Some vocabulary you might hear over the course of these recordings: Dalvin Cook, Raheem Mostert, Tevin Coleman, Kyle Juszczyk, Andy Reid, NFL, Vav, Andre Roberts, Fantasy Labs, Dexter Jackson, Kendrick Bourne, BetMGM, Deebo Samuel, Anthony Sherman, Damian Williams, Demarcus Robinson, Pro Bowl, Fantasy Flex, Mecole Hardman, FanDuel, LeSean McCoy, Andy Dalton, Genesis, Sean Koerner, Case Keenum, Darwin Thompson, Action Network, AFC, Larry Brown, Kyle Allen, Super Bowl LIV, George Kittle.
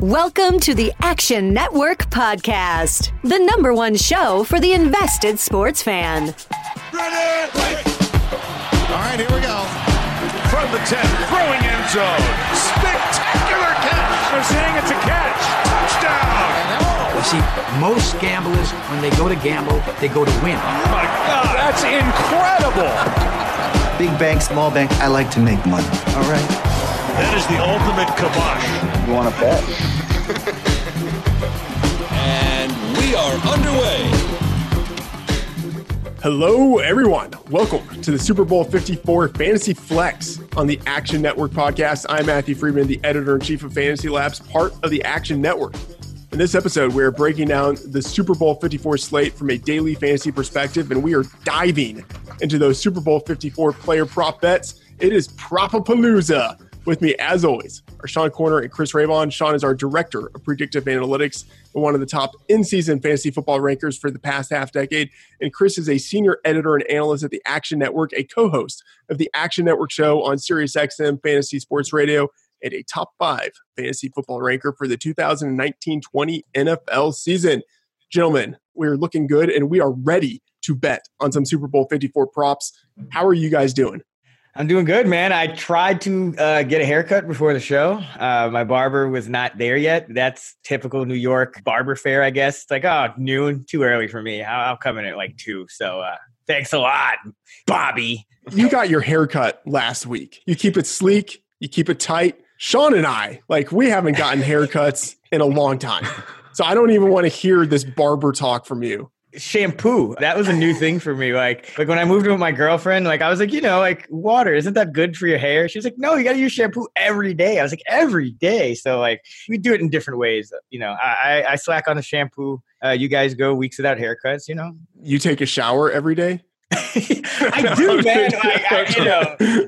Welcome to the Action Network podcast, the number one show for the invested sports fan. Ready? All right, here we go. From the 10, throwing end zone. Spectacular catch. They're saying it's a catch. Touchdown. You see, most gamblers, when they go to gamble, they go to win. Oh, my God. That's incredible. Big bank, small bank, I like to make money. All right. That is the ultimate kibosh. You want to bet? And we are underway. Hello, everyone. Welcome to the Super Bowl 54 Fantasy Flex on the Action Network podcast. I'm Matthew Friedman, the editor-in-chief of Fantasy Labs, part of the Action Network. In this episode, we're breaking down the Super Bowl 54 slate from a daily fantasy perspective, and we are diving into those Super Bowl 54 player prop bets. It is Propapalooza. With me, as always, are Sean Koerner and Chris Raybon. Sean is our director of predictive analytics and one of the top in-season fantasy football rankers for the past half decade. And Chris is a senior editor and analyst at the Action Network, a co-host of the Action Network show on SiriusXM Fantasy Sports Radio, and a top 5 fantasy football ranker for the 2019-20 NFL season. Gentlemen, we're looking good, and we are ready to bet on some Super Bowl 54 props. How are you guys doing? I'm doing good, man. I tried to get a haircut before the show. My barber was not there yet. That's typical New York barber fare, I guess. It's like, oh, noon, too early for me. I'll come in at like 2. So thanks a lot, Bobby. You got your haircut last week. You keep it sleek. You keep it tight. Sean and I, like, we haven't gotten haircuts in a long time. So I don't even want to hear this barber talk from you. Shampoo. That was a new thing for me. Like when I moved in with my girlfriend, like I was like, you know, like water, isn't that good for your hair? She was like, no, you got to use shampoo every day. I was like, every day. So like we do it in different ways. You know, I slack on the shampoo. You guys go weeks without haircuts, you know? You take a shower every day? I do, man.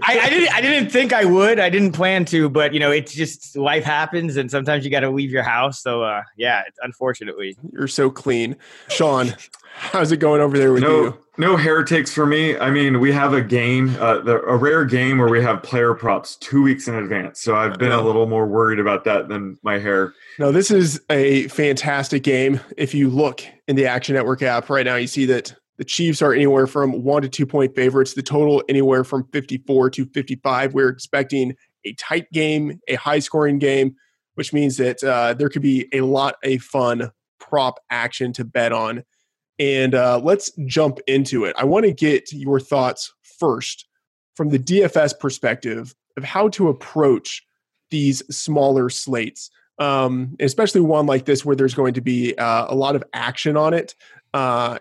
I didn't think I would. I didn't plan to, but you know, it's just life happens, and sometimes you got to leave your house. So, yeah, unfortunately, you're so clean, Sean. How's it going over there with you? No hair takes for me. I mean, we have a game, a rare game where we have player props 2 weeks in advance. So I've been a little more worried about that than my hair. No, this is a fantastic game. If you look in the Action Network app right now, you see that the Chiefs are anywhere from 1 to 2 point favorites. The total anywhere from 54 to 55. We're expecting a tight game, a high-scoring game, which means that there could be a lot of fun prop action to bet on. And let's jump into it. I want to get your thoughts first from the DFS perspective of how to approach these smaller slates, especially one like this where there's going to be a lot of action on it.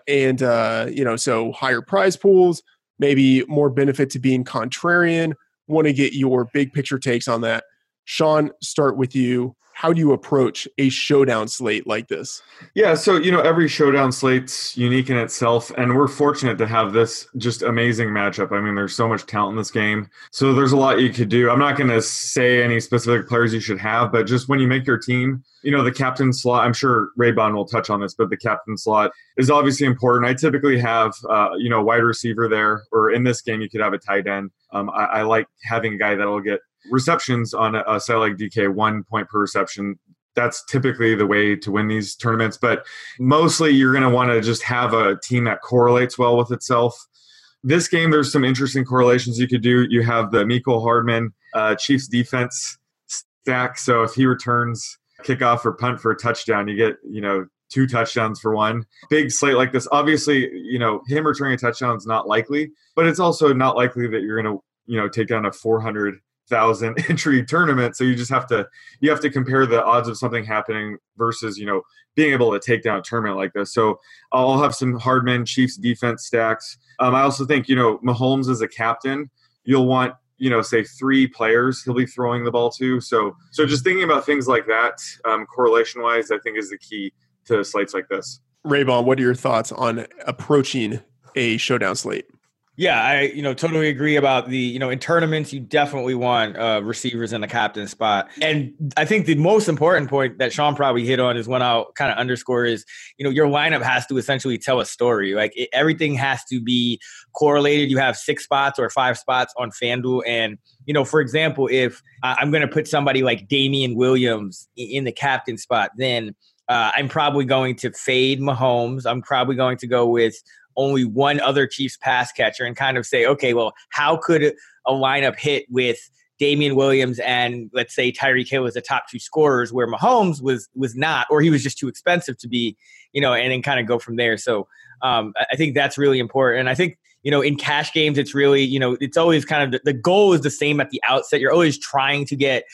You know, so higher prize pools, maybe more benefit to being contrarian. Want to get your big picture takes on that. Sean, start with you. How do you approach a showdown slate like this? Yeah, so, you know, every showdown slate's unique in itself, and we're fortunate to have this just amazing matchup. I mean, there's so much talent in this game, so there's a lot you could do. I'm not going to say any specific players you should have, but just when you make your team, you know, the captain slot, I'm sure Raybon will touch on this, but the captain slot is obviously important. I typically have, you know, wide receiver there, or in this game, you could have a tight end. I like having a guy that'll get receptions on a site like DK, 1 point per reception. That's typically the way to win these tournaments, but mostly you're going to want to just have a team that correlates well with itself. This game, there's some interesting correlations you could do. You have the Mecole Hardman Chiefs defense stack. So if he returns kickoff or punt for a touchdown, you get, you know, 2 touchdowns for 1. Big slate like this, obviously, you know, him returning a touchdown is not likely, but it's also not likely that you're going to, you know, take on a 400,000 entry tournament. So you have to compare the odds of something happening versus, you know, being able to take down a tournament like this. So I'll have some Hardman Chiefs defense stacks. I also think, you know, Mahomes as a captain, you'll want, you know, say 3 players he'll be throwing the ball to. So just thinking about things like that, correlation wise, I think is the key to slates like this. Raybon, what are your thoughts on approaching a showdown slate? Yeah, I totally agree about the, in tournaments, you definitely want receivers in the captain spot. And I think the most important point that Sean probably hit on is one I'll kind of underscore is, your lineup has to essentially tell a story. Like everything has to be correlated. You have 6 spots or 5 spots on FanDuel. And, for example, if I'm going to put somebody like Damian Williams in the captain spot, then I'm probably going to fade Mahomes. I'm probably going to go with only one other Chiefs pass catcher and kind of say, okay, well, how could a lineup hit with Damian Williams and let's say Tyreek Hill as the top 2 scorers where Mahomes was not, or he was just too expensive to be, and then kind of go from there. So I think that's really important. And I think, in cash games, it's really, it's always kind of the goal is the same at the outset. You're always trying to get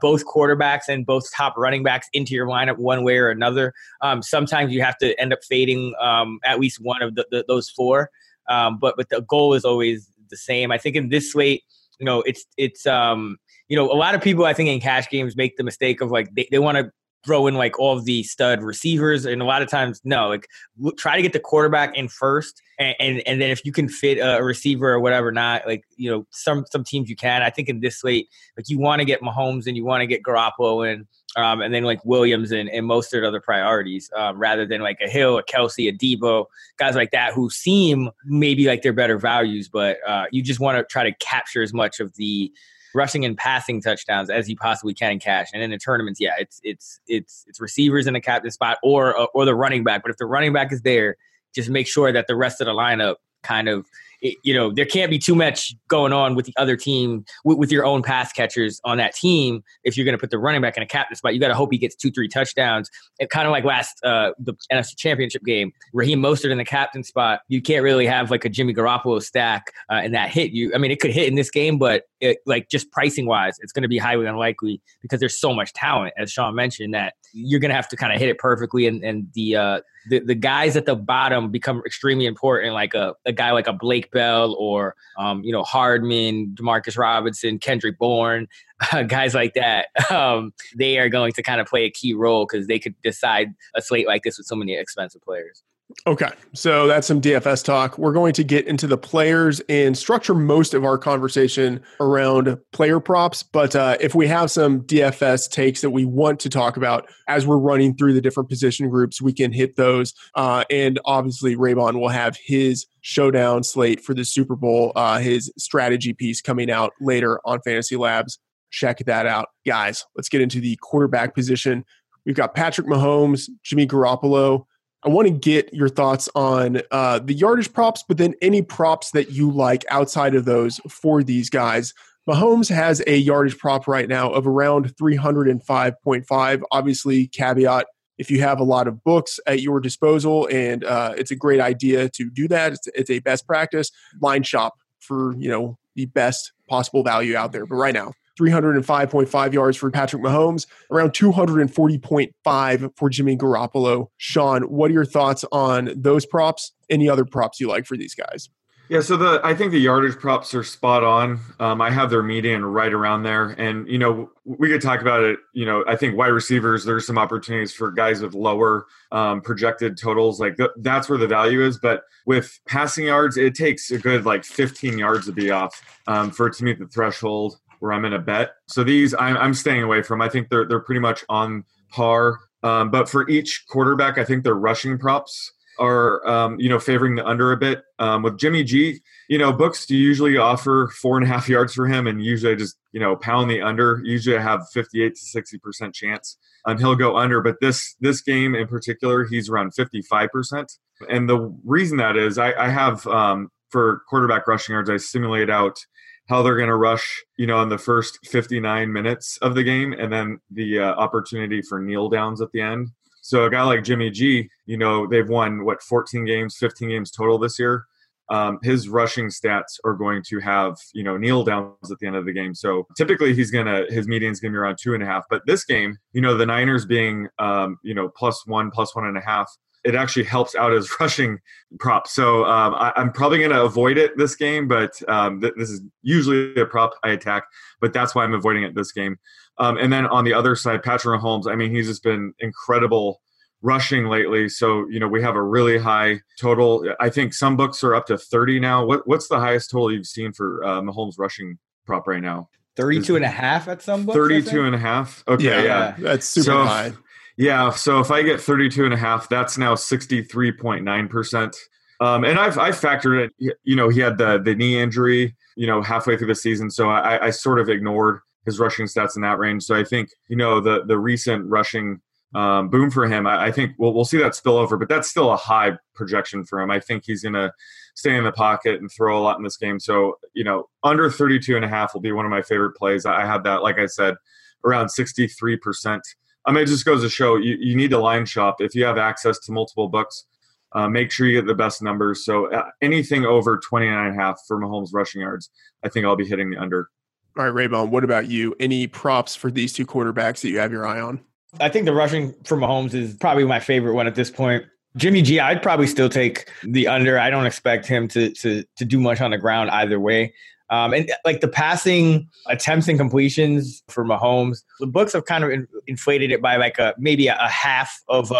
both quarterbacks and both top running backs into your lineup one way or another. Sometimes you have to end up fading at least one of those 4. But the goal is always the same. I think in this slate, it's a lot of people, I think in cash games make the mistake of like, they want to throw in like all of the stud receivers. And a lot of times, no, like try to get the quarterback in first. And then if you can fit a receiver or whatever, not like, some teams you can, I think in this slate, like you want to get Mahomes and you want to get Garoppolo and then like Williams and Mostert other priorities rather than like a Hill, a Kelce, a Deebo, guys like that who seem maybe like they're better values, but you just want to try to capture as much of the rushing and passing touchdowns as you possibly can in cash. And in the tournaments, yeah, it's receivers in the captain spot or the running back. But if the running back is there, just make sure that the rest of the lineup kind of, there can't be too much going on with the other team, with your own pass catchers on that team. If you're going to put the running back in a captain spot, you got to hope he gets 2-3 touchdowns. And kind of like last, the NFC Championship game, Raheem Mostert in the captain spot, you can't really have like a Jimmy Garoppolo stack and that hit you. I mean, it could hit in this game, but just pricing wise, it's going to be highly unlikely because there's so much talent, as Sean mentioned, that you're going to have to kind of hit it perfectly. And the guys at the bottom become extremely important, like a guy like a Blake Bell or, Hardman, Demarcus Robinson, Kendrick Bourne, guys like that. They are going to kind of play a key role because they could decide a slate like this with so many expensive players. Okay, so that's some DFS talk. We're going to get into the players and structure most of our conversation around player props. But if we have some DFS takes that we want to talk about as we're running through the different position groups, we can hit those. And obviously, Raybon will have his showdown slate for the Super Bowl, his strategy piece coming out later on Fantasy Labs. Check that out. Guys, let's get into the quarterback position. We've got Patrick Mahomes, Jimmy Garoppolo. I want to get your thoughts on the yardage props, but then any props that you like outside of those for these guys. Mahomes has a yardage prop right now of around 305.5. Obviously, caveat, if you have a lot of books at your disposal, and it's a great idea to do that. It's a best practice. Line shop for, the best possible value out there. But right now, 305.5 yards for Patrick Mahomes, around 240.5 for Jimmy Garoppolo. Sean, what are your thoughts on those props? Any other props you like for these guys? Yeah, so I think the yardage props are spot on. I have their median right around there. And, we could talk about it. I think wide receivers, there's some opportunities for guys with lower projected totals. Like that's where the value is. But with passing yards, it takes a good 15 yards to be off for it to meet the threshold where I'm in a bet. So these I'm staying away from. I think they're pretty much on par. But for each quarterback, I think their rushing props are, favoring the under a bit. With Jimmy G, books usually offer 4.5 yards for him, and usually I just, pound the under. Usually I have 58 to 60% chance he'll go under. But this game in particular, he's around 55%. And the reason that is I have for quarterback rushing yards, I simulate out how they're going to rush, in the first 59 minutes of the game, and then the opportunity for kneel downs at the end. So a guy like Jimmy G, they've won, 15 games total this year. His rushing stats are going to have, kneel downs at the end of the game. So typically his median's going to be around 2.5. But this game, the Niners being, +1, +1.5, it actually helps out his rushing prop. So I'm probably going to avoid it this game, but this is usually a prop I attack, but that's why I'm avoiding it this game. And then on the other side, Patrick Mahomes, he's just been incredible rushing lately. So, you know, we have a really high total. I think some books are up to 30 now. What's the highest total you've seen for Mahomes rushing prop right now? 32 and a half at some books? 32 and a half. Okay. Yeah. That's super high. Yeah. So if I get 32 and a half, that's now 63.9%. And I factored it, you know, he had the knee injury, you know, halfway through the season. So I sort of ignored his rushing stats in that range. So I think, you know, the recent rushing boom for him, I think we'll see that spill over, but that's still a high projection for him. I think he's going to stay in the pocket and throw a lot in this game. So, you know, under 32 and a half will be one of my favorite plays. I had that, like I said, around 63%. I mean, it just goes to show you need to line shop. If you have access to multiple books, make sure you get the best numbers. So anything over 29 and a half for Mahomes rushing yards, I think I'll be hitting the under. All right, Raybon, what about you? Any props for these two quarterbacks that you have your eye on? I think the rushing for Mahomes is probably my favorite one at this point. Jimmy G, I'd probably still take the under. I don't expect him to do much on the ground either way. And like the passing attempts and completions for Mahomes, the books have kind of inflated it by like maybe a half of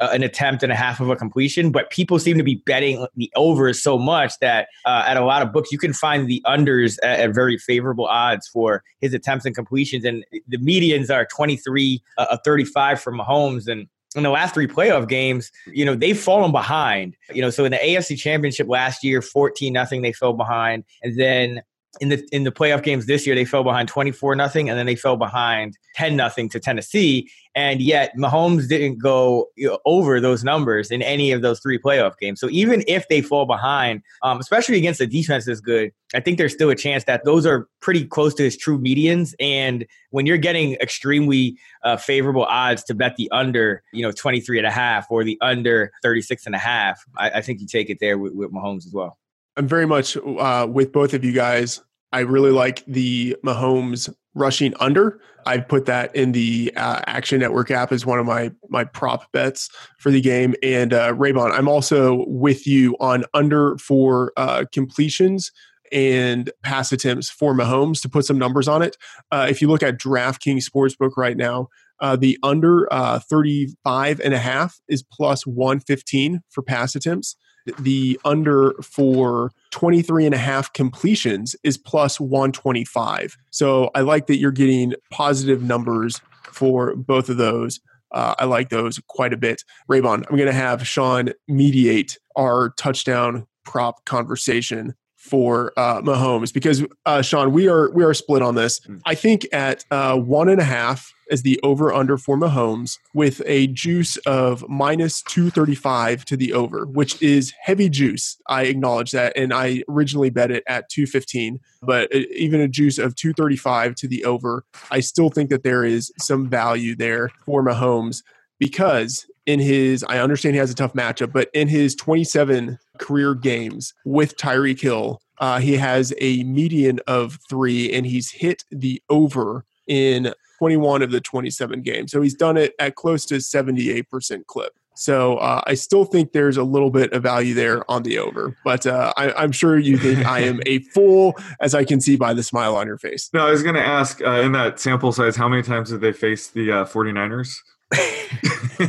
an attempt and a half of a completion. But people seem to be betting the overs so much that at a lot of books, you can find the unders at very favorable odds for his attempts and completions. And the medians are 23, 35 for Mahomes. And in the last three playoff games, you know, they've fallen behind. You know, so in the AFC Championship last year, 14-0, they fell behind. And then in the playoff games this year, they fell behind 24-0, and then they fell behind 10-0 to Tennessee. And yet Mahomes didn't go over those numbers in any of those three playoff games. So even if they fall behind, especially against a defense that's good, I think there's still a chance that those are pretty close to his true medians. And when you're getting extremely favorable odds to bet the under, you know, 23 and a half or the under 36 and a half, I think you take it there with Mahomes as well. I'm very much with both of you guys. I really like the Mahomes rushing under. I've put that in the Action Network app as one of my prop bets for the game. And Raybon, I'm also with you on under for completions and pass attempts for Mahomes to put some numbers on it. If you look at DraftKings Sportsbook right now, the under 35 and a half is plus 115 for pass attempts. The under for 23 and a half completions is plus 125. So I like that you're getting positive numbers for both of those. I like those quite a bit. Raybon, I'm going to have Sean mediate our touchdown prop conversation for Mahomes because Sean, we are split on this. I think at 1.5 as the over under for Mahomes with a juice of minus 235 to the over, which is heavy juice. I acknowledge that, and I originally bet it at 215, but even a juice of 235 to the over, I still think that there is some value there for Mahomes because I understand he has a tough matchup, but in his 27 career games with Tyreek Hill, he has a median of 3, and he's hit the over in 21 of the 27 games. So he's done it at close to 78% clip. So I still think there's a little bit of value there on the over, but I'm sure you think I am a fool, as I can see by the smile on your face. No, I was going to ask in that sample size, how many times did they face the 49ers?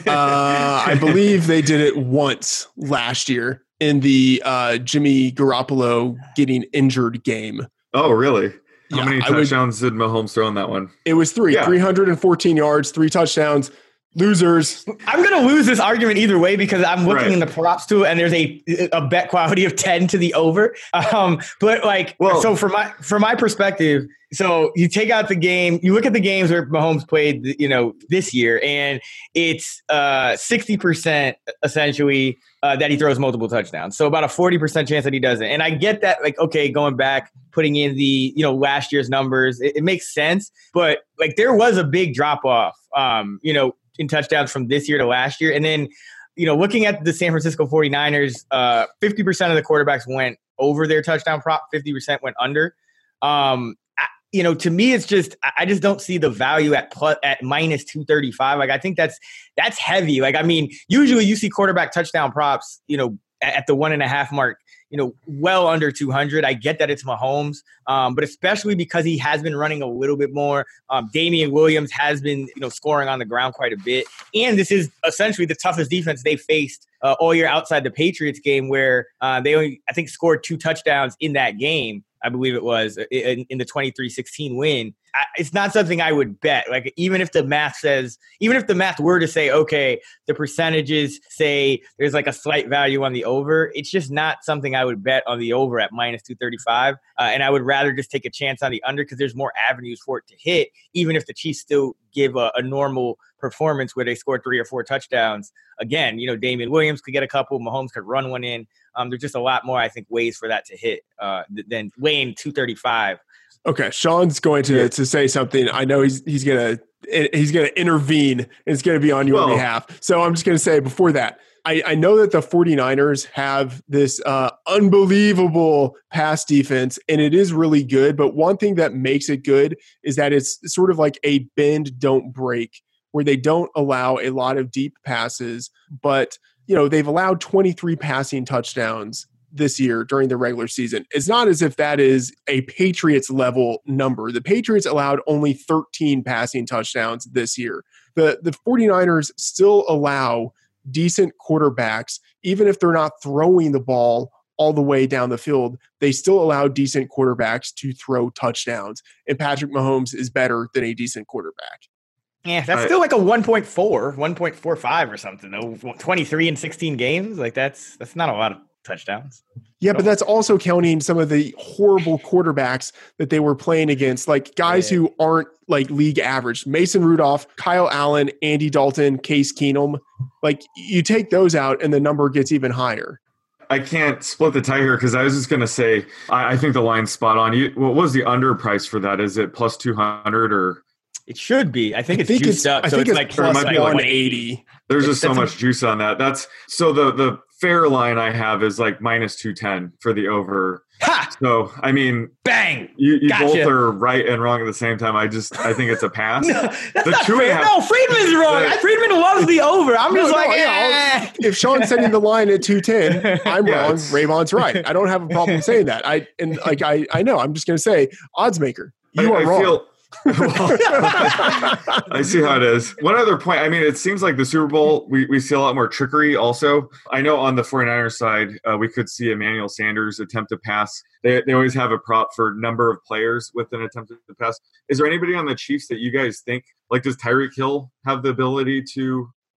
I believe they did it once last year in the Jimmy Garoppolo getting injured game. Oh, really? How many touchdowns did Mahomes throw in that one? It was 3. Yeah. 314 yards, 3 touchdowns. Losers. I'm going to lose this argument either way because I'm looking in the props too, and there's a bet quality of 10 to the over. But like, so from my perspective, so you take out the game, you look at the games where Mahomes played, you know, this year, and it's 60% essentially that he throws multiple touchdowns. So about a 40% chance that he doesn't. And I get that, like, okay, going back, putting in the, you know, last year's numbers, it makes sense. But like there was a big drop off, you know, in touchdowns from this year to last year. And then, you know, looking at the San Francisco 49ers, 50% of the quarterbacks went over their touchdown prop, 50% went under. You know, to me, it's just, I just don't see the value at minus 235. Like, I think that's heavy. Like, I mean, usually you see quarterback touchdown props, you know, at the 1.5 mark, you know, well under 200. I get that it's Mahomes, but especially because he has been running a little bit more. Damian Williams has been, you know, scoring on the ground quite a bit. And this is essentially the toughest defense they faced all year outside the Patriots game, where they only, I think, scored 2 touchdowns in that game. I believe it was in the 23-16 win. It's not something I would bet. Like, even if the math were to say, okay, the percentages say there's like a slight value on the over, it's just not something I would bet on the over at minus 235. And I would rather just take a chance on the under because there's more avenues for it to hit, even if the Chiefs still give a normal performance where they score 3 or 4 touchdowns. Again, you know, Damian Williams could get a couple, Mahomes could run one in. There's just a lot more, I think, ways for that to hit than weighing 235. Okay, Sean's going to say something. I know he's gonna intervene, and it's gonna be on your behalf. So I'm just gonna say before that, I know that the 49ers have this unbelievable pass defense, and it is really good. But one thing that makes it good is that it's sort of like a bend don't break, where they don't allow a lot of deep passes, but you know they've allowed 23 passing touchdowns this year during the regular season. It's not as if that is a Patriots level number. The Patriots allowed only 13 passing touchdowns this year. The 49ers still allow decent quarterbacks, even if they're not throwing the ball all the way down the field, they still allow decent quarterbacks to throw touchdowns. And Patrick Mahomes is better than a decent quarterback. Yeah, that's still like a 1.4, 1.45 or something, though. 23 in 16 games. Like that's not a lot of touchdowns. Yeah, but that's also counting some of the horrible quarterbacks that they were playing against, like guys who aren't like league average. Mason Rudolph, Kyle Allen, Andy Dalton, Case Keenum. Like you take those out and the number gets even higher. I can't split the tie here because I was just going to say, I think the line's spot on. What was the underprice for that? Is it plus 200 or? It should be. I think it's juiced up. So it's like plus 180. There's just so much juice on that. That's so the fair line I have is like minus 210 for the over. Ha! So I mean, bang! You gotcha. Both are right and wrong at the same time. I think it's a pass. No, that's not fair. No, Friedman's wrong. Friedman loves the over. I'm just like, yeah. If Sean's setting the line at 210, I'm wrong. Raybon's right. I don't have a problem saying that. I know. I'm just gonna say, odds maker, you are wrong. I see how it is. One other point, I mean, it seems like the Super Bowl, we see a lot more trickery also. I know on the 49ers side, we could see Emmanuel Sanders attempt to pass. They always have a prop for number of players with an attempt to pass. Is there anybody on the Chiefs that you guys think, like, does Tyreek Hill have the ability to,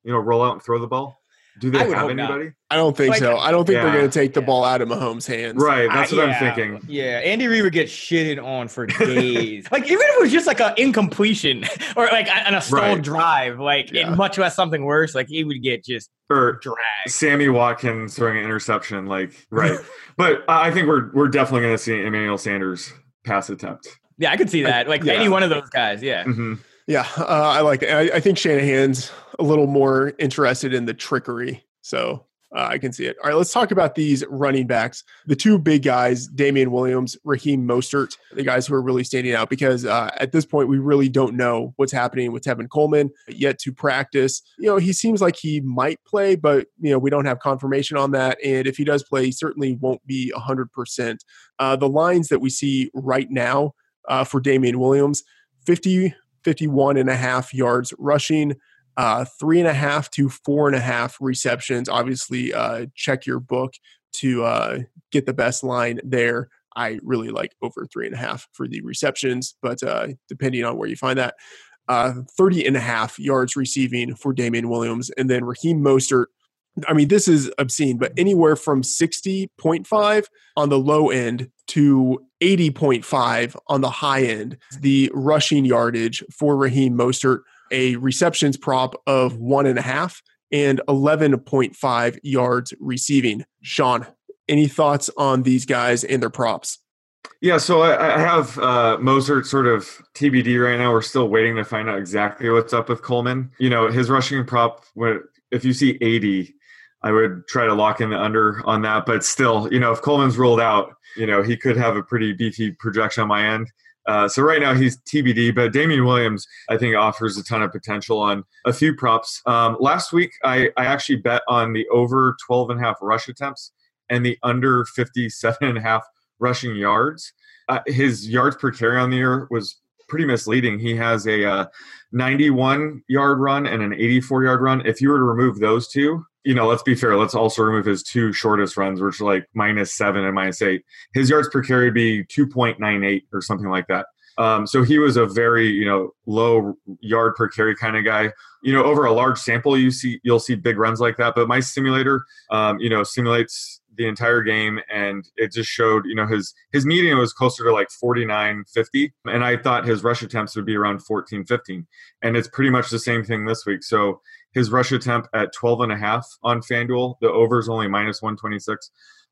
you know, roll out and throw the ball? Do they have anybody? Not. I don't think so. I don't think they're going to take the ball out of Mahomes' hands. Right, that's what I'm thinking. Yeah, Andy Reid would get shitted on for days. Like, even if it was just like an incompletion or like a stalled drive, like much less something worse, like he would get just dragged. Sammy Watkins throwing an interception, like, right. But I think we're definitely going to see Emmanuel Sanders' pass attempt. Yeah, I could see that. Like any one of those guys, Mm-hmm. Yeah, I like that. I think Shanahan's a little more interested in the trickery, so I can see it. All right, let's talk about these running backs. The two big guys, Damian Williams, Raheem Mostert, the guys who are really standing out because at this point, we really don't know what's happening with Tevin Coleman yet to practice. You know, he seems like he might play, but, you know, we don't have confirmation on that. And if he does play, he certainly won't be 100%. The lines that we see right now for Damian Williams, 51.5 yards rushing, 3.5 to 4.5 receptions. Obviously, check your book to get the best line there. I really like over 3.5 for the receptions, but depending on where you find that, 30.5 yards receiving for Damian Williams. And then Raheem Mostert, I mean, this is obscene, but anywhere from 60.5 on the low end to 80.5 on the high end. The rushing yardage for Raheem Mostert, a receptions prop of 1.5 and 11.5 yards receiving. Sean, any thoughts on these guys and their props? Yeah, so I have Mostert sort of TBD right now. We're still waiting to find out exactly what's up with Coleman. You know, his rushing prop, if you see 80, I would try to lock in the under on that. But still, you know, if Coleman's ruled out, you know, he could have a pretty beefy projection on my end. So right now he's TBD, but Damian Williams, I think, offers a ton of potential on a few props. Last week, I actually bet on the over 12.5 rush attempts and the under 57.5 rushing yards. His yards per carry on the year was pretty misleading. He has a 91-yard run and an 84-yard run. If you were to remove those two, you know, let's be fair. Let's also remove his two shortest runs, which are like -7 and -8. His yards per carry would be 2.98 or something like that. So he was a very, you know, low yard per carry kind of guy. You know, over a large sample, you'll see big runs like that. But my simulator, you know, simulates the entire game, and it just showed, you know, his median was closer to like 49.50, and I thought his rush attempts would be around 14.15, and it's pretty much the same thing this week. So his rush attempt at 12.5 on FanDuel, the over is only -126.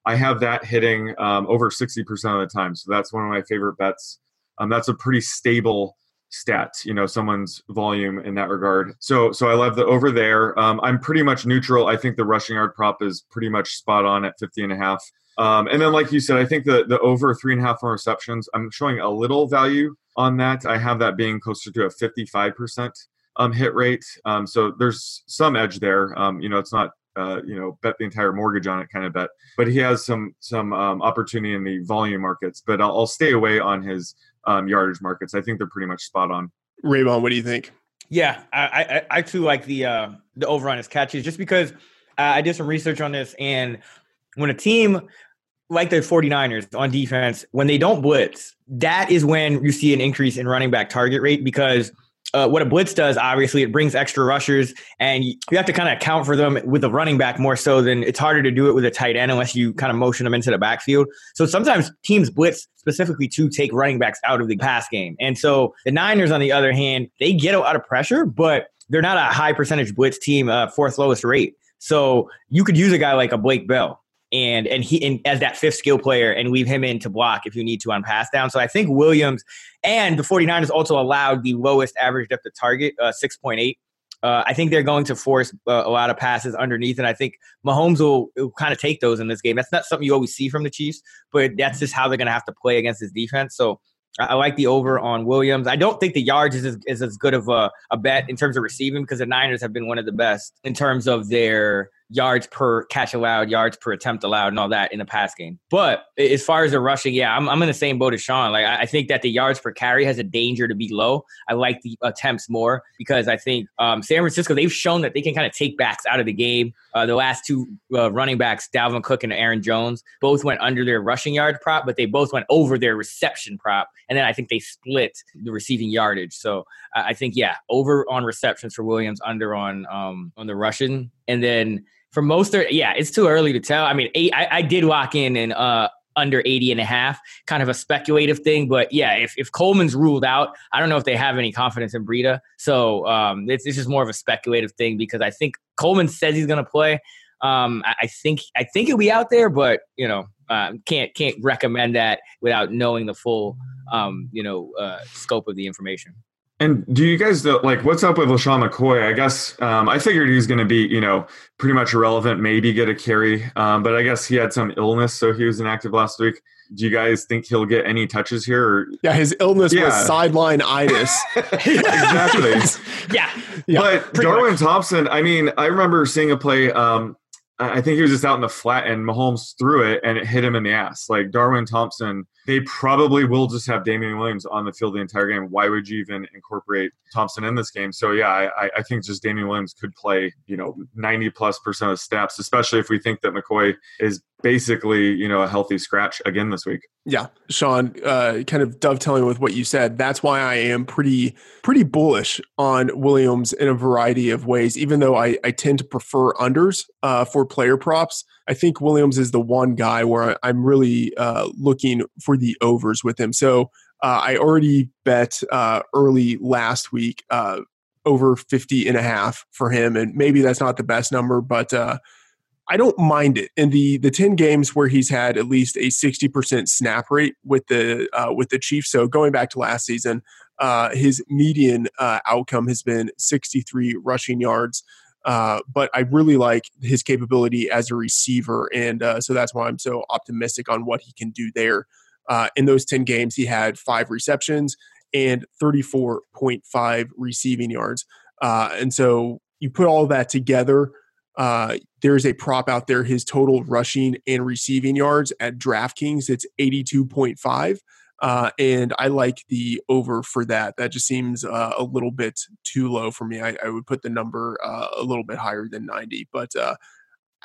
I have that hitting over 60% of the time, so that's one of my favorite bets. That's a pretty stable stat, you know, someone's volume in that regard. So I love the over there. I'm pretty much neutral. I think the rushing yard prop is pretty much spot on at 50.5. And then, like you said, I think the over 3.5 on receptions, I'm showing a little value on that. I have that being closer to a 55% hit rate. So there's some edge there. You know, it's not, you know, bet the entire mortgage on it kind of bet. But he has some opportunity in the volume markets. But I'll stay away on his yardage markets. I think they're pretty much spot on. Raybon, what do you think? Yeah, I too like the over on his catches, just because I did some research on this. And when a team like the 49ers on defense, when they don't blitz, that is when you see an increase in running back target rate, because what a blitz does, obviously, it brings extra rushers, and you have to kind of account for them with a running back more so than it's harder to do it with a tight end unless you kind of motion them into the backfield. So sometimes teams blitz specifically to take running backs out of the pass game. And so the Niners, on the other hand, they get a lot of pressure, but they're not a high percentage blitz team, fourth lowest rate. So you could use a guy like a Blake Bell and he as that fifth skill player and leave him in to block if you need to on pass down. So I think Williams and the 49ers also allowed the lowest average depth of target, 6.8. I think they're going to force a lot of passes underneath, and I think Mahomes will kind of take those in this game. That's not something you always see from the Chiefs, but that's just how they're going to have to play against this defense. So I like the over on Williams. I don't think the yards is as good of a bet in terms of receiving, because the Niners have been one of the best in terms of their yards per catch allowed, yards per attempt allowed, and all that in the pass game. But as far as the rushing, yeah, I'm in the same boat as Sean. Like, I think that the yards per carry has a danger to be low. I like the attempts more because I think San Francisco, they've shown that they can kind of take backs out of the game. The last two running backs, Dalvin Cook and Aaron Jones, both went under their rushing yard prop, but they both went over their reception prop. And then I think they split the receiving yardage. So I think, yeah, over on receptions for Williams, under on the rushing. And then for Mostert, yeah, it's too early to tell. I mean, I did lock in and under 80.5, kind of a speculative thing. But yeah, if Coleman's ruled out, I don't know if they have any confidence in Breida. So it's just more of a speculative thing, because I think Coleman says he's going to play. I think he'll be out there, but you know, can't recommend that without knowing the full scope of the information. And do you guys know, like, what's up with LeSean McCoy? I guess I figured he's going to be, you know, pretty much irrelevant, maybe get a carry. But I guess he had some illness, so he was inactive last week. Do you guys think he'll get any touches here? Or? Yeah, his illness was sideline-itis. Exactly. yeah. But Darwin Thompson, I mean, I remember seeing a play. I think he was just out in the flat, and Mahomes threw it, and it hit him in the ass. Like, Darwin Thompson, they probably will just have Damian Williams on the field the entire game. Why would you even incorporate Thompson in this game? So, yeah, I think just Damian Williams could play, you know, 90+% of snaps, especially if we think that McCoy is basically, you know, a healthy scratch again this week. Yeah. Sean, kind of dovetailing with what you said, that's why I am pretty bullish on Williams in a variety of ways, even though I tend to prefer unders for player props. I think Williams is the one guy where I'm really looking for the overs with him. So I already bet early last week over 50.5 for him. And maybe that's not the best number, but I don't mind it. In the 10 games where he's had at least a 60% snap rate with the Chiefs, so going back to last season, his median outcome has been 63 rushing yards. But I really like his capability as a receiver, and so that's why I'm so optimistic on what he can do there. In those 10 games, he had 5 receptions and 34.5 receiving yards. And so you put all that together, There's a prop out there, his total rushing and receiving yards at DraftKings. It's 82.5. And I like the over for that. That just seems a little bit too low for me. I would put the number a little bit higher than 90, but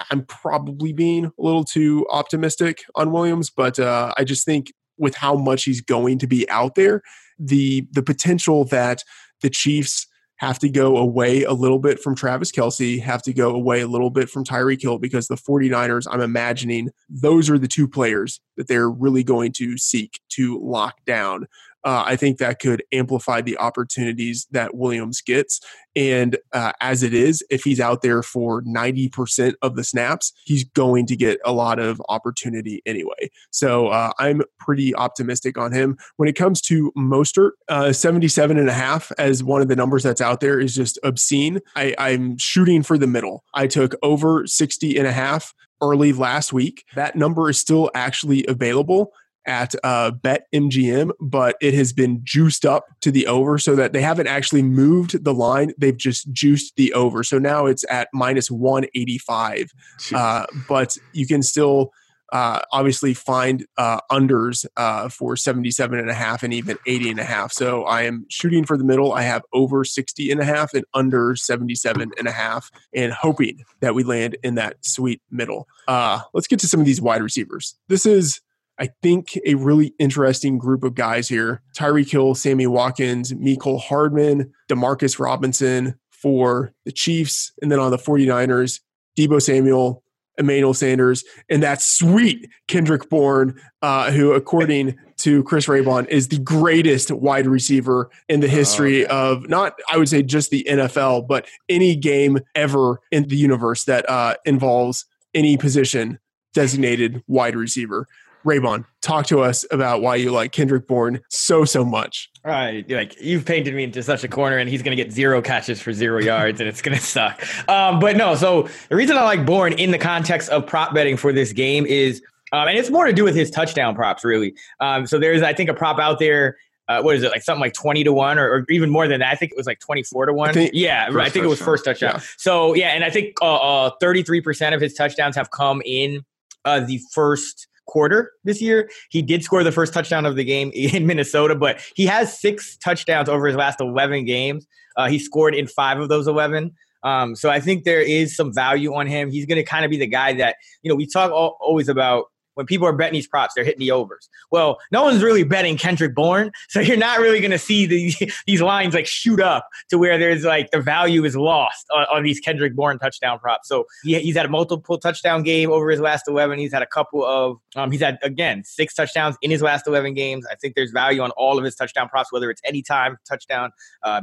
I'm probably being a little too optimistic on Williams. But I just think with how much he's going to be out there, the potential that the Chiefs have to go away a little bit from Travis Kelce, have to go away a little bit from Tyreek Hill, because the 49ers, I'm imagining, those are the two players that they're really going to seek to lock down. I think that could amplify the opportunities that Williams gets. And as it is, if he's out there for 90% of the snaps, he's going to get a lot of opportunity anyway. So I'm pretty optimistic on him. When it comes to Mostert, 77.5 as one of the numbers that's out there is just obscene. I'm shooting for the middle. I took over 60.5 early last week. That number is still actually available at BetMGM, but it has been juiced up to the over, so that they haven't actually moved the line. They've just juiced the over. So now it's at -185. But you can still obviously find unders for 77.5 and even 80.5. So I am shooting for the middle. I have over 60.5 and under 77.5, and hoping that we land in that sweet middle. Let's get to some of these wide receivers. This is, I think, a really interesting group of guys here. Tyreek Hill, Sammy Watkins, Mecole Hardman, Demarcus Robinson for the Chiefs. And then on the 49ers, Deebo Samuel, Emmanuel Sanders, and that sweet Kendrick Bourne, who, according to Chris Raybon, is the greatest wide receiver in the history of not, I would say, just the NFL, but any game ever in the universe that involves any position designated wide receiver. Raybon, talk to us about why you like Kendrick Bourne so much. All right, like, you've painted me into such a corner, and he's going to get 0 catches for 0 yards, and it's going to suck. But no, so the reason I like Bourne in the context of prop betting for this game is, and it's more to do with his touchdown props, really. So there's, I think, a prop out there. What is it, like something like 20-1 or even more than that? I think it was like 24-1. I think it was first touchdown. Yeah. So yeah, and I think 33% of his touchdowns have come in the first quarter this year. He did score the first touchdown of the game in Minnesota, but he has 6 touchdowns over his last 11 games. He scored in 5 of those 11. So I think there is some value on him. He's going to kind of be the guy that, you know, we talk always about when people are betting these props, they're hitting the overs. Well, no one's really betting Kendrick Bourne, so you're not really going to see these lines like shoot up to where there's like the value is lost on these Kendrick Bourne touchdown props. So he's had a multiple touchdown game over his last 11. He's had a couple of he's had, again, 6 touchdowns in his last 11 games. I think there's value on all of his touchdown props, whether it's anytime touchdown,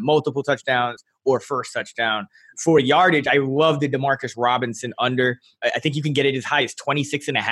multiple touchdowns, or first touchdown. For yardage, I love the Demarcus Robinson under. I think you can get it as high as 26.5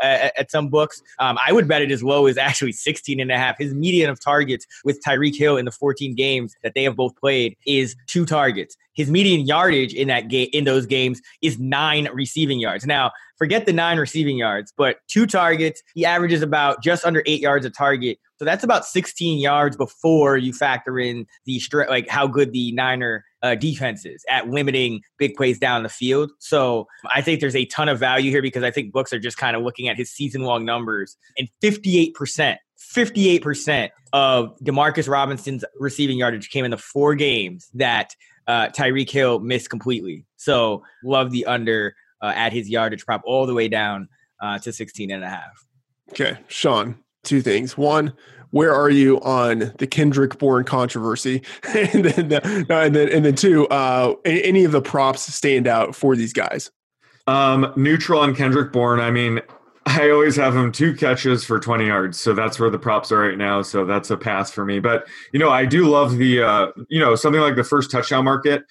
at some books. I would bet it as low as actually 16.5. His median of targets with Tyreek Hill in the 14 games that they have both played is 2 targets. His median yardage in that in those games is 9 receiving yards. Now, forget the 9 receiving yards, but 2 targets, he averages about just under 8 yards a target. So that's about 16 yards before you factor in the like how good the Niner defense is at limiting big plays down the field. So I think there's a ton of value here, because I think books are just kind of looking at his season-long numbers. And 58% of Demarcus Robinson's receiving yardage came in the 4 games that Tyreek Hill missed completely. So love the under at his yardage prop all the way down to 16.5. Okay, Sean. 2 things. One, where are you on the Kendrick Bourne controversy? and then two, any of the props stand out for these guys? Neutral on Kendrick Bourne. I mean, I always have him 2 catches for 20 yards. So that's where the props are right now. So that's a pass for me. But, you know, I do love the, something like the first touchdown market.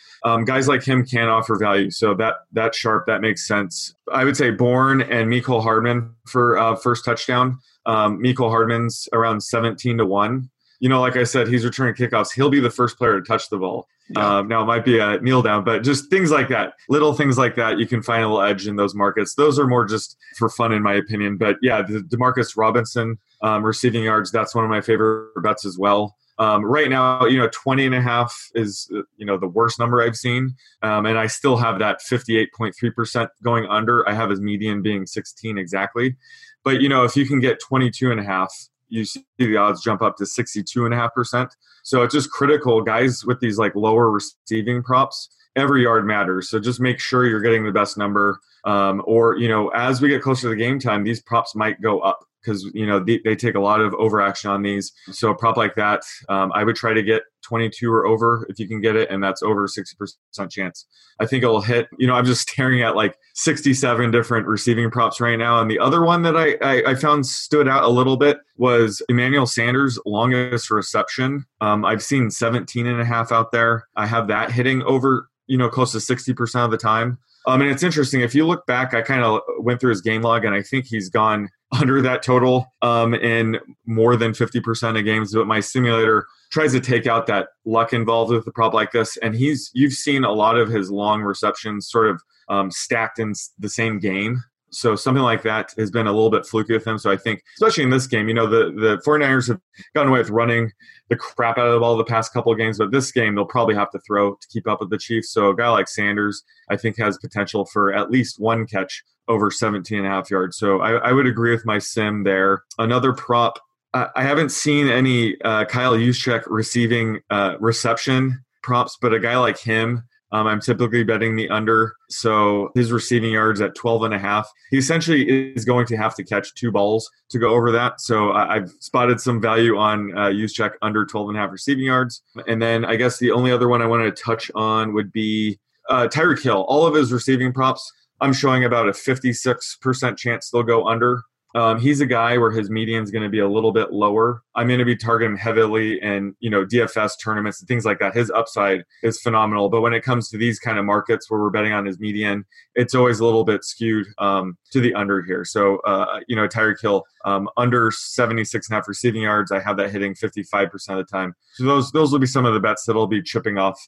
Guys like him can offer value. So that's sharp. That makes sense. I would say Bourne and Mecole Hardman for first touchdown. Mecole Hardman's around 17-1. You know, like I said, he's returning kickoffs. He'll be the first player to touch the ball. Yeah. Now, it might be a kneel down, but just things like that, little things like that, you can find a little edge in those markets. Those are more just for fun, in my opinion. But yeah, the Demarcus Robinson receiving yards, that's one of my favorite bets as well. Right now, 20.5 is, the worst number I've seen. And I still have that 58.3% going under. I have his median being 16 exactly. But, if you can get 22.5, you see the odds jump up to 62.5%. So it's just critical, guys, with these lower receiving props. Every yard matters. So just make sure you're getting the best number. As we get closer to the game time, these props might go up because, they take a lot of overaction on these. So a prop like that, I would try to get 22 or over if you can get it. And that's over 60% chance. I think it'll hit. I'm just staring at 67 different receiving props right now. And the other one that I found stood out a little bit was Emmanuel Sanders' longest reception. I've seen 17.5 out there. I have that hitting over, close to 60% of the time. And it's interesting. If you look back, I kind of went through his game log, and I think he's gone under that total in more than 50% of games. But my simulator tries to take out that luck involved with the prop like this. And you've seen a lot of his long receptions sort of stacked in the same game. So something like that has been a little bit fluky with him. So I think, especially in this game, the 49ers have gotten away with running the crap out of the ball the past couple of games. But this game, they'll probably have to throw to keep up with the Chiefs. So a guy like Sanders, I think, has potential for at least one catch over 17.5 yards. So I would agree with my sim there. Another prop, I haven't seen any Kyle Juszczyk receiving reception props, but a guy like him, I'm typically betting the under. So his receiving yards at 12.5, he essentially is going to have to catch two balls to go over that. So I've spotted some value on Juszczyk under 12.5 receiving yards. And then I guess the only other one I wanted to touch on would be Tyreek Hill. All of his receiving props, I'm showing about a 56% chance they'll go under. He's a guy where his median is going to be a little bit lower. I'm going to be targeting him heavily in, DFS tournaments and things like that. His upside is phenomenal. But when it comes to these kind of markets where we're betting on his median, it's always a little bit skewed to the under here. So, Tyreek Hill, under 76.5 receiving yards. I have that hitting 55% of the time. So those will be some of the bets that I'll be chipping off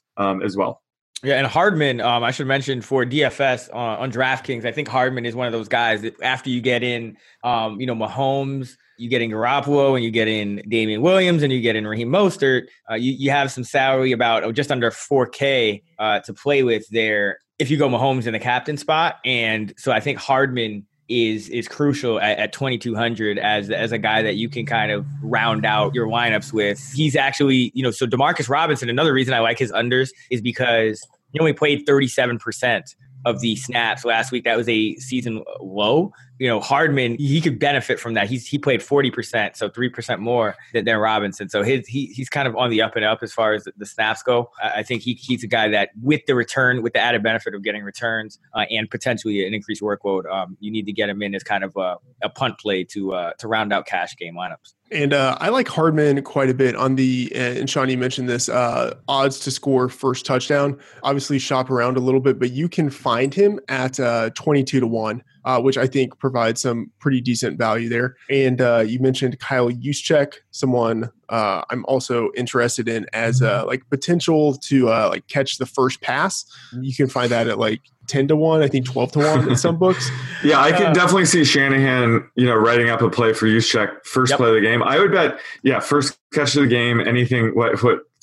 as well. Yeah, and Hardman, I should mention for DFS on DraftKings, I think Hardman is one of those guys that after you get in, Mahomes, you get in Garoppolo, and you get in Damian Williams, and you get in Raheem Mostert, you have some salary just under $4,000 to play with there if you go Mahomes in the captain spot. And so I think Hardman is crucial at 2,200 as a guy that you can kind of round out your lineups with. He's actually, so Demarcus Robinson, another reason I like his unders is because he only played 37% of the snaps last week. That was a season low. Hardman, he could benefit from that. He played 40%, so 3% more than Robinson. So he's kind of on the up and up as far as the snaps go. I think he's a guy that with the added benefit of getting returns and potentially an increased workload, you need to get him in as kind of a punt play to round out cash game lineups. And I like Hardman quite a bit on and Sean, you mentioned this, odds to score first touchdown. Obviously shop around a little bit, but you can find him at 22-1. Which I think provides some pretty decent value there. And you mentioned Kyle Juszczyk, someone I'm also interested in as potential to catch the first pass. You can find that at 10-1, I think 12-1 in some books. Yeah, I can definitely see Shanahan, writing up a play for Juszczyk, first play of the game. I would bet, first catch of the game, anything, what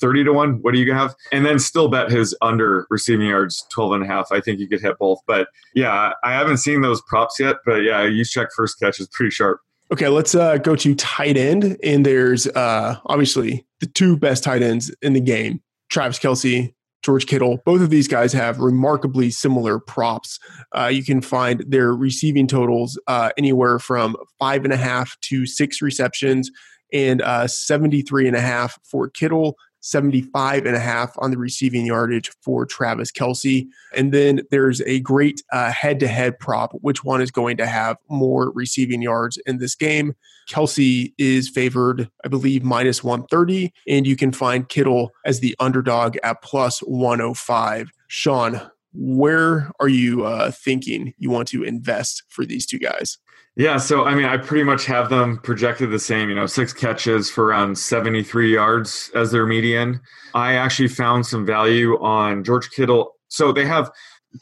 30-1, what do you have? And then still bet his under receiving yards, 12.5. I think you could hit both. But yeah, I haven't seen those props yet. But yeah, Juszczyk first catch is pretty sharp. Okay, let's go to tight end. And there's obviously the two best tight ends in the game, Travis Kelce, George Kittle. Both of these guys have remarkably similar props. You can find their receiving totals anywhere from 5.5 to 6 receptions and 73.5 for Kittle, 75.5 on the receiving yardage for Travis Kelce. And then there's a great head-to-head prop. Which one is going to have more receiving yards in this game? Kelce is favored, I believe, -130, and you can find Kittle as the underdog at +105. Sean, where are you thinking you want to invest for these two guys? Yeah, so I pretty much have them projected the same, 6 catches for around 73 yards as their median. I actually found some value on George Kittle. So they have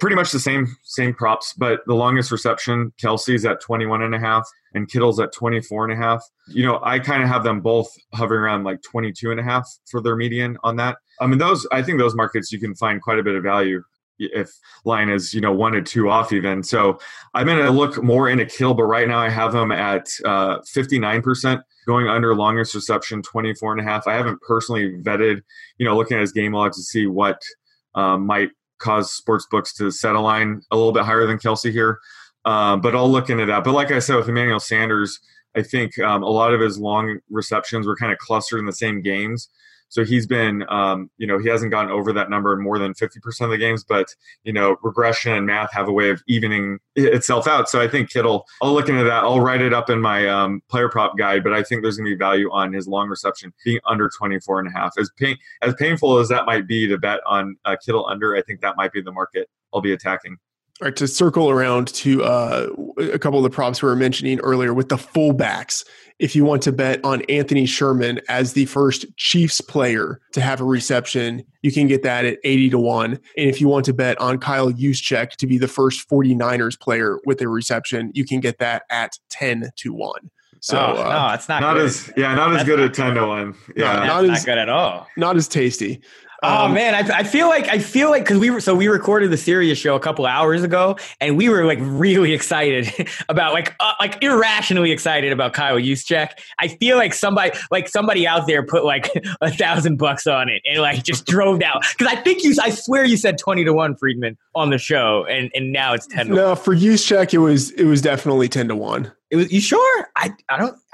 Pretty much the same props, but the longest reception, Kelce's at 21.5 and Kittle's at 24.5. You know, I kind of have them both hovering around like 22.5 for their median on that. I mean, I think those markets you can find quite a bit of value if line is, you know, 1 to 2 off even. So I'm going to look more into Kittle, but right now I have them at 59% going under longest reception, 24.5. I haven't personally vetted, you know, looking at his game log to see what might cause sports books to set a line a little bit higher than Kelce here. But I'll look into that. But like I said, with Emmanuel Sanders, I think a lot of his long receptions were kind of clustered in the same games. So he's been, you know, he hasn't gotten over that number in more than 50% of the games, but, you know, regression and math have a way of evening itself out. So I think Kittle, I'll look into that. I'll write it up in my player prop guide, but I think there's going to be value on his long reception being under 24.5. As painful as that might be to bet on Kittle under, I think that might be the market I'll be attacking. All right, to circle around to a couple of the props we were mentioning earlier with the fullbacks. If you want to bet on Anthony Sherman as the first Chiefs player to have a reception, you can get that at 80-1. And if you want to bet on Kyle Juszczyk to be the first 49ers player with a reception, you can get that at 10-1. So no, it's not good. Not as good at 10-1. Yeah, not good at all. Not as tasty. Oh man, I feel like because we recorded the Sirius show a couple hours ago, and we were like really excited about like irrationally excited about Kyle Juszczyk. I feel like somebody out there put like $1,000 on it and like just drove down, because I swear you said 20-1 Friedman on the show, and now it's 10-1. No, for Juszczyk it was definitely 10-1. It was, you sure? I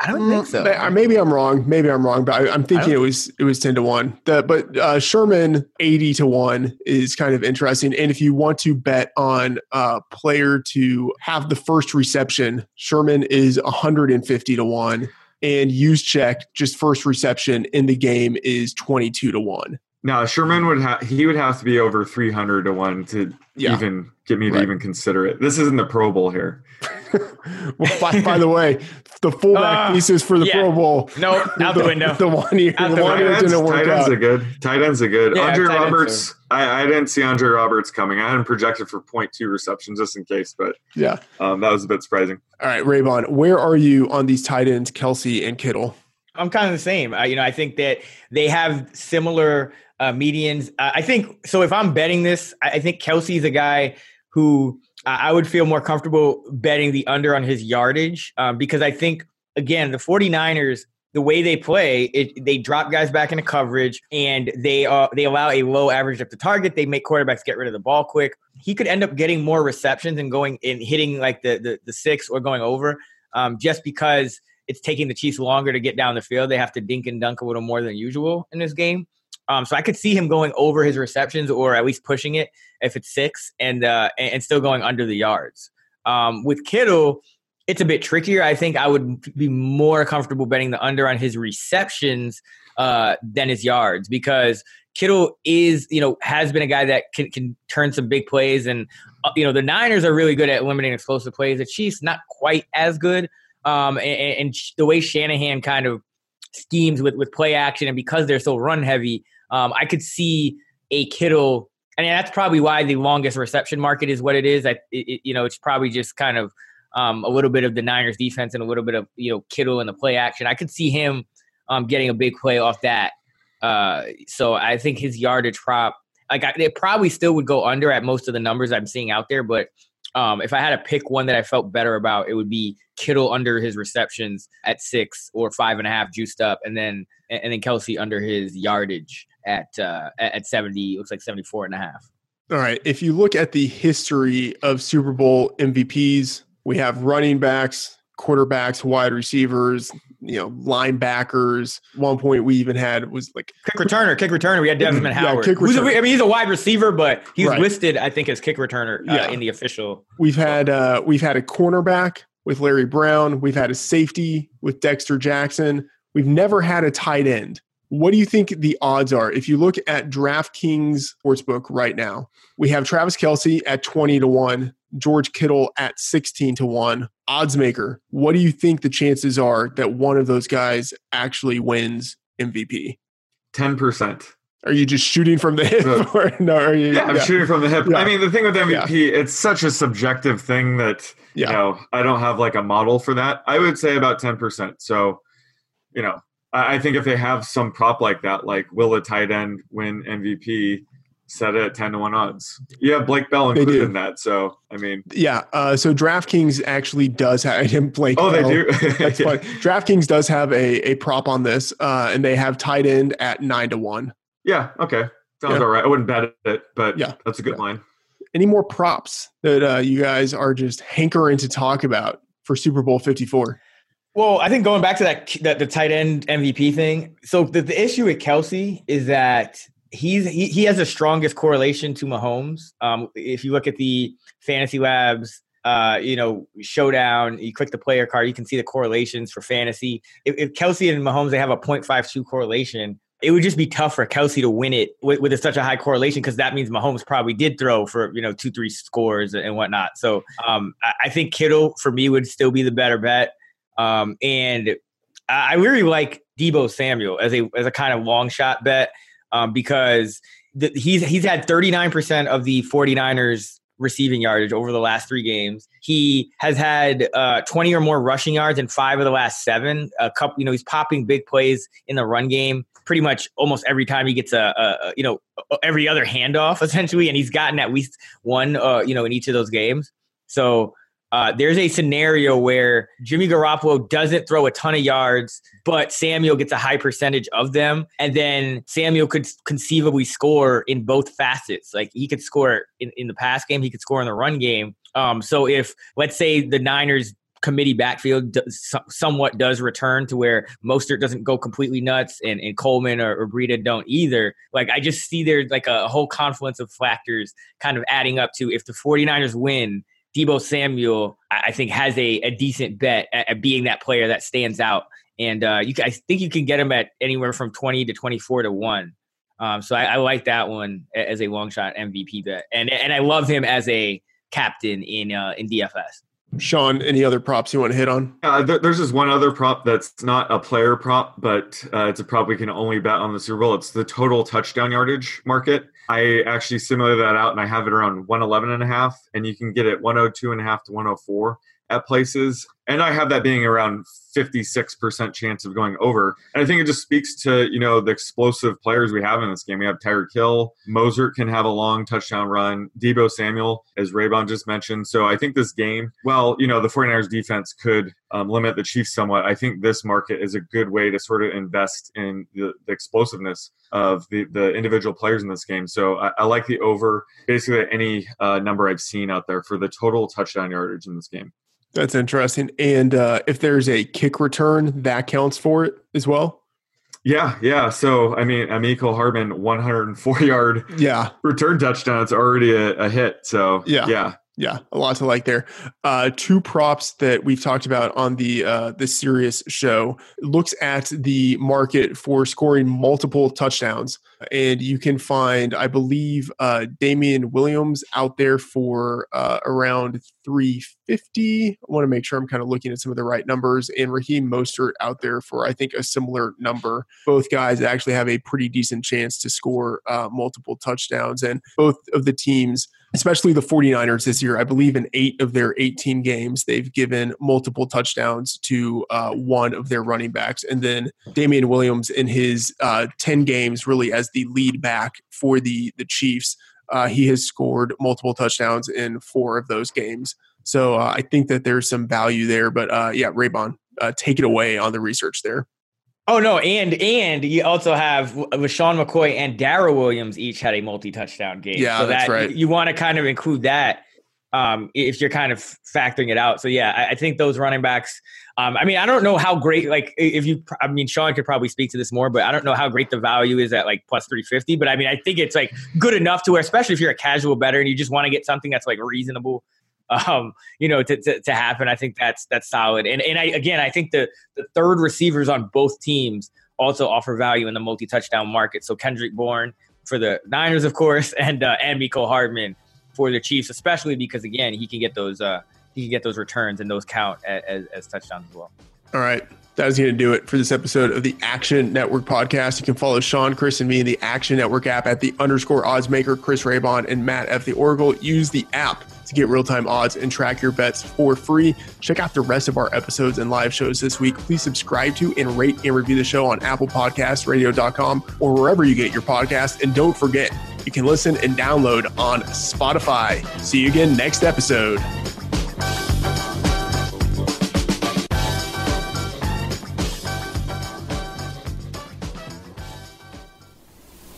don't think so. Maybe I'm wrong, but I'm thinking it was 10-1. But Sherman 80-1 is kind of interesting. And if you want to bet on a player to have the first reception, Sherman is 150-1, and Juszczyk just first reception in the game is 22-1. No, Sherman would have to be over 300-1 to even get me to even consider it. This isn't the Pro Bowl here. Well, by the way, the fullback pieces for the Pro Bowl. No, out the window. The 1 year. Tight ends are good. Yeah, Andre Roberts. I didn't see Andre Roberts coming. I hadn't projected for 0.2 receptions just in case, but yeah, that was a bit surprising. All right, Raybon, where are you on these tight ends, Kelce and Kittle? I'm kind of the same. I think that they have similar medians. I think so. If I'm betting this, I think Kelce's a guy who I would feel more comfortable betting the under on his yardage, because I think, again, the 49ers, the way they play, they drop guys back into coverage, and they allow a low average depth to target. They make quarterbacks get rid of the ball quick. He could end up getting more receptions and going and hitting like the six or going over, just because it's taking the Chiefs longer to get down the field. They have to dink and dunk a little more than usual in this game. So I could see him going over his receptions, or at least pushing it if it's six, and still going under the yards. With Kittle, it's a bit trickier. I think I would be more comfortable betting the under on his receptions than his yards, because Kittle has been a guy that can turn some big plays. And, the Niners are really good at limiting explosive plays. The Chiefs, not quite as good. And the way Shanahan kind of schemes with play action, and because they're so run heavy, I could see a Kittle. I mean, that's probably why the longest reception market is what it is. It's probably just kind of a little bit of the Niners defense and a little bit of, Kittle and the play action. I could see him getting a big play off that. So I think his yardage prop, it probably still would go under at most of the numbers I'm seeing out there, but if I had to pick one that I felt better about, it would be Kittle under his receptions at 6 or 5.5 juiced up, and then Kelce under his yardage at 70, looks like 74.5. All right. If you look at the history of Super Bowl MVPs, we have running backs, quarterbacks, wide receivers, linebackers. One point we even had was like kick returner. We had Desmond Howard. He's a wide receiver, but he's listed, I think, as kick returner in the official. We've had a cornerback with Larry Brown. We've had a safety with Dexter Jackson. We've never had a tight end. What do you think the odds are? If you look at DraftKings Sportsbook right now, we have Travis Kelce at 20-1, George Kittle at 16-1. Oddsmaker, what do you think the chances are that one of those guys actually wins MVP? 10%. Are you just shooting from the hip? Or no, are you? Yeah, I'm shooting from the hip. Yeah. I mean, the thing with MVP, it's such a subjective thing that, you know, I don't have like a model for that. I would say about 10%. So, you know, I think if they have some prop like that, like will a tight end win MVP, set it at 10-1 odds. You have Blake Bell included in that. So, I mean. Yeah. So DraftKings actually does have him. Blake Bell. They do. That's funny. DraftKings does have a prop on this, and they have tight end at 9-1. Yeah. Okay. Sounds all right. I wouldn't bet it, but that's a good line. Any more props that you guys are just hankering to talk about for Super Bowl 54? Well, I think going back to that the tight end MVP thing. So the issue with Kelce is that he has the strongest correlation to Mahomes. If you look at the Fantasy Labs, showdown, you click the player card, you can see the correlations for fantasy. If Kelce and Mahomes, they have a 0.52 correlation. It would just be tough for Kelce to win it with such a high correlation, because that means Mahomes probably did throw for 2-3 scores and whatnot. So I think Kittle for me would still be the better bet, and I really like Deebo Samuel as a kind of long shot bet, because he's had 39% of the 49ers receiving yardage over the last 3 games. He has had 20 or more rushing yards in 5 of the last 7. A couple, he's popping big plays in the run game pretty much almost every time he gets a every other handoff essentially, and he's gotten at least one in each of those games. So there's a scenario where Jimmy Garoppolo doesn't throw a ton of yards, but Samuel gets a high percentage of them. And then Samuel could conceivably score in both facets. Like he could score in the pass game. He could score in the run game. So if, let's say, the Niners committee backfield somewhat does return to where Mostert doesn't go completely nuts and Coleman or Breida don't either. Like I just see there's like a whole confluence of factors kind of adding up to, if the 49ers win, Deebo Samuel, I think, has a decent bet at being that player that stands out. And I think you can get him at anywhere from 20 to 24 to 1. So I like that one as a long shot MVP bet. And I love him as a captain in DFS. Sean, any other props you want to hit on? There's just one other prop that's not a player prop, but it's a prop we can only bet on the Super Bowl. It's the total touchdown yardage market. I actually simulated that out, and I have it around 111.5, and you can get it 102.5 to 104 at places. And I have that being around 56% chance of going over. And I think it just speaks to, the explosive players we have in this game. We have Tyreek Hill. Mostert can have a long touchdown run. Deebo Samuel, as Raybon just mentioned. So I think this game, the 49ers defense could limit the Chiefs somewhat. I think this market is a good way to sort of invest in the explosiveness of the individual players in this game. So I like the over basically any number I've seen out there for the total touchdown yardage in this game. That's interesting. And if there's a kick return, that counts for it as well? Yeah. So, I mean, Mecole Hardman, 104-yard return touchdown. It's already a hit. So, Yeah, a lot to like there. Two props that we've talked about on the Sirius show looks at the market for scoring multiple touchdowns. And you can find, I believe, Damian Williams out there for around 350. I want to make sure I'm kind of looking at some of the right numbers. And Raheem Mostert out there for, I think, a similar number. Both guys actually have a pretty decent chance to score multiple touchdowns. And both of the teams, especially the 49ers this year, I believe in 8 of their 18 games, they've given multiple touchdowns to one of their running backs. And then Damian Williams in his 10 games really as the lead back for the Chiefs, he has scored multiple touchdowns in 4 of those games. So I think that there's some value there. But Raybon, take it away on the research there. Oh, no, and you also have LeSean McCoy and Darrell Williams each had a multi-touchdown game. Yeah, so that's right. You want to kind of include that if you're kind of factoring it out. So, I think those running backs I don't know how great, Sean could probably speak to this more, but I don't know how great the value is at plus 350. But, I think it's good enough to where, especially if you're a casual bettor and you just want to get something that's reasonable, to happen. I think that's solid. And I think the third receivers on both teams also offer value in the multi-touchdown market. So Kendrick Bourne for the Niners, of course, and Mecole Hardman for the Chiefs, especially because again, he can get those returns, and those count as touchdowns as well. All right. That is going to do it for this episode of the Action Network podcast. You can follow Sean, Chris, and me in the Action Network app at @_oddsmaker, Chris Raybon, and Matt F. The Oracle. Use the app to get real-time odds and track your bets for free. Check out the rest of our episodes and live shows this week. Please subscribe to and rate and review the show on Apple Podcasts, radio.com, or wherever you get your podcast. And don't forget, you can listen and download on Spotify. See you again next episode.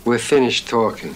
We're finished talking.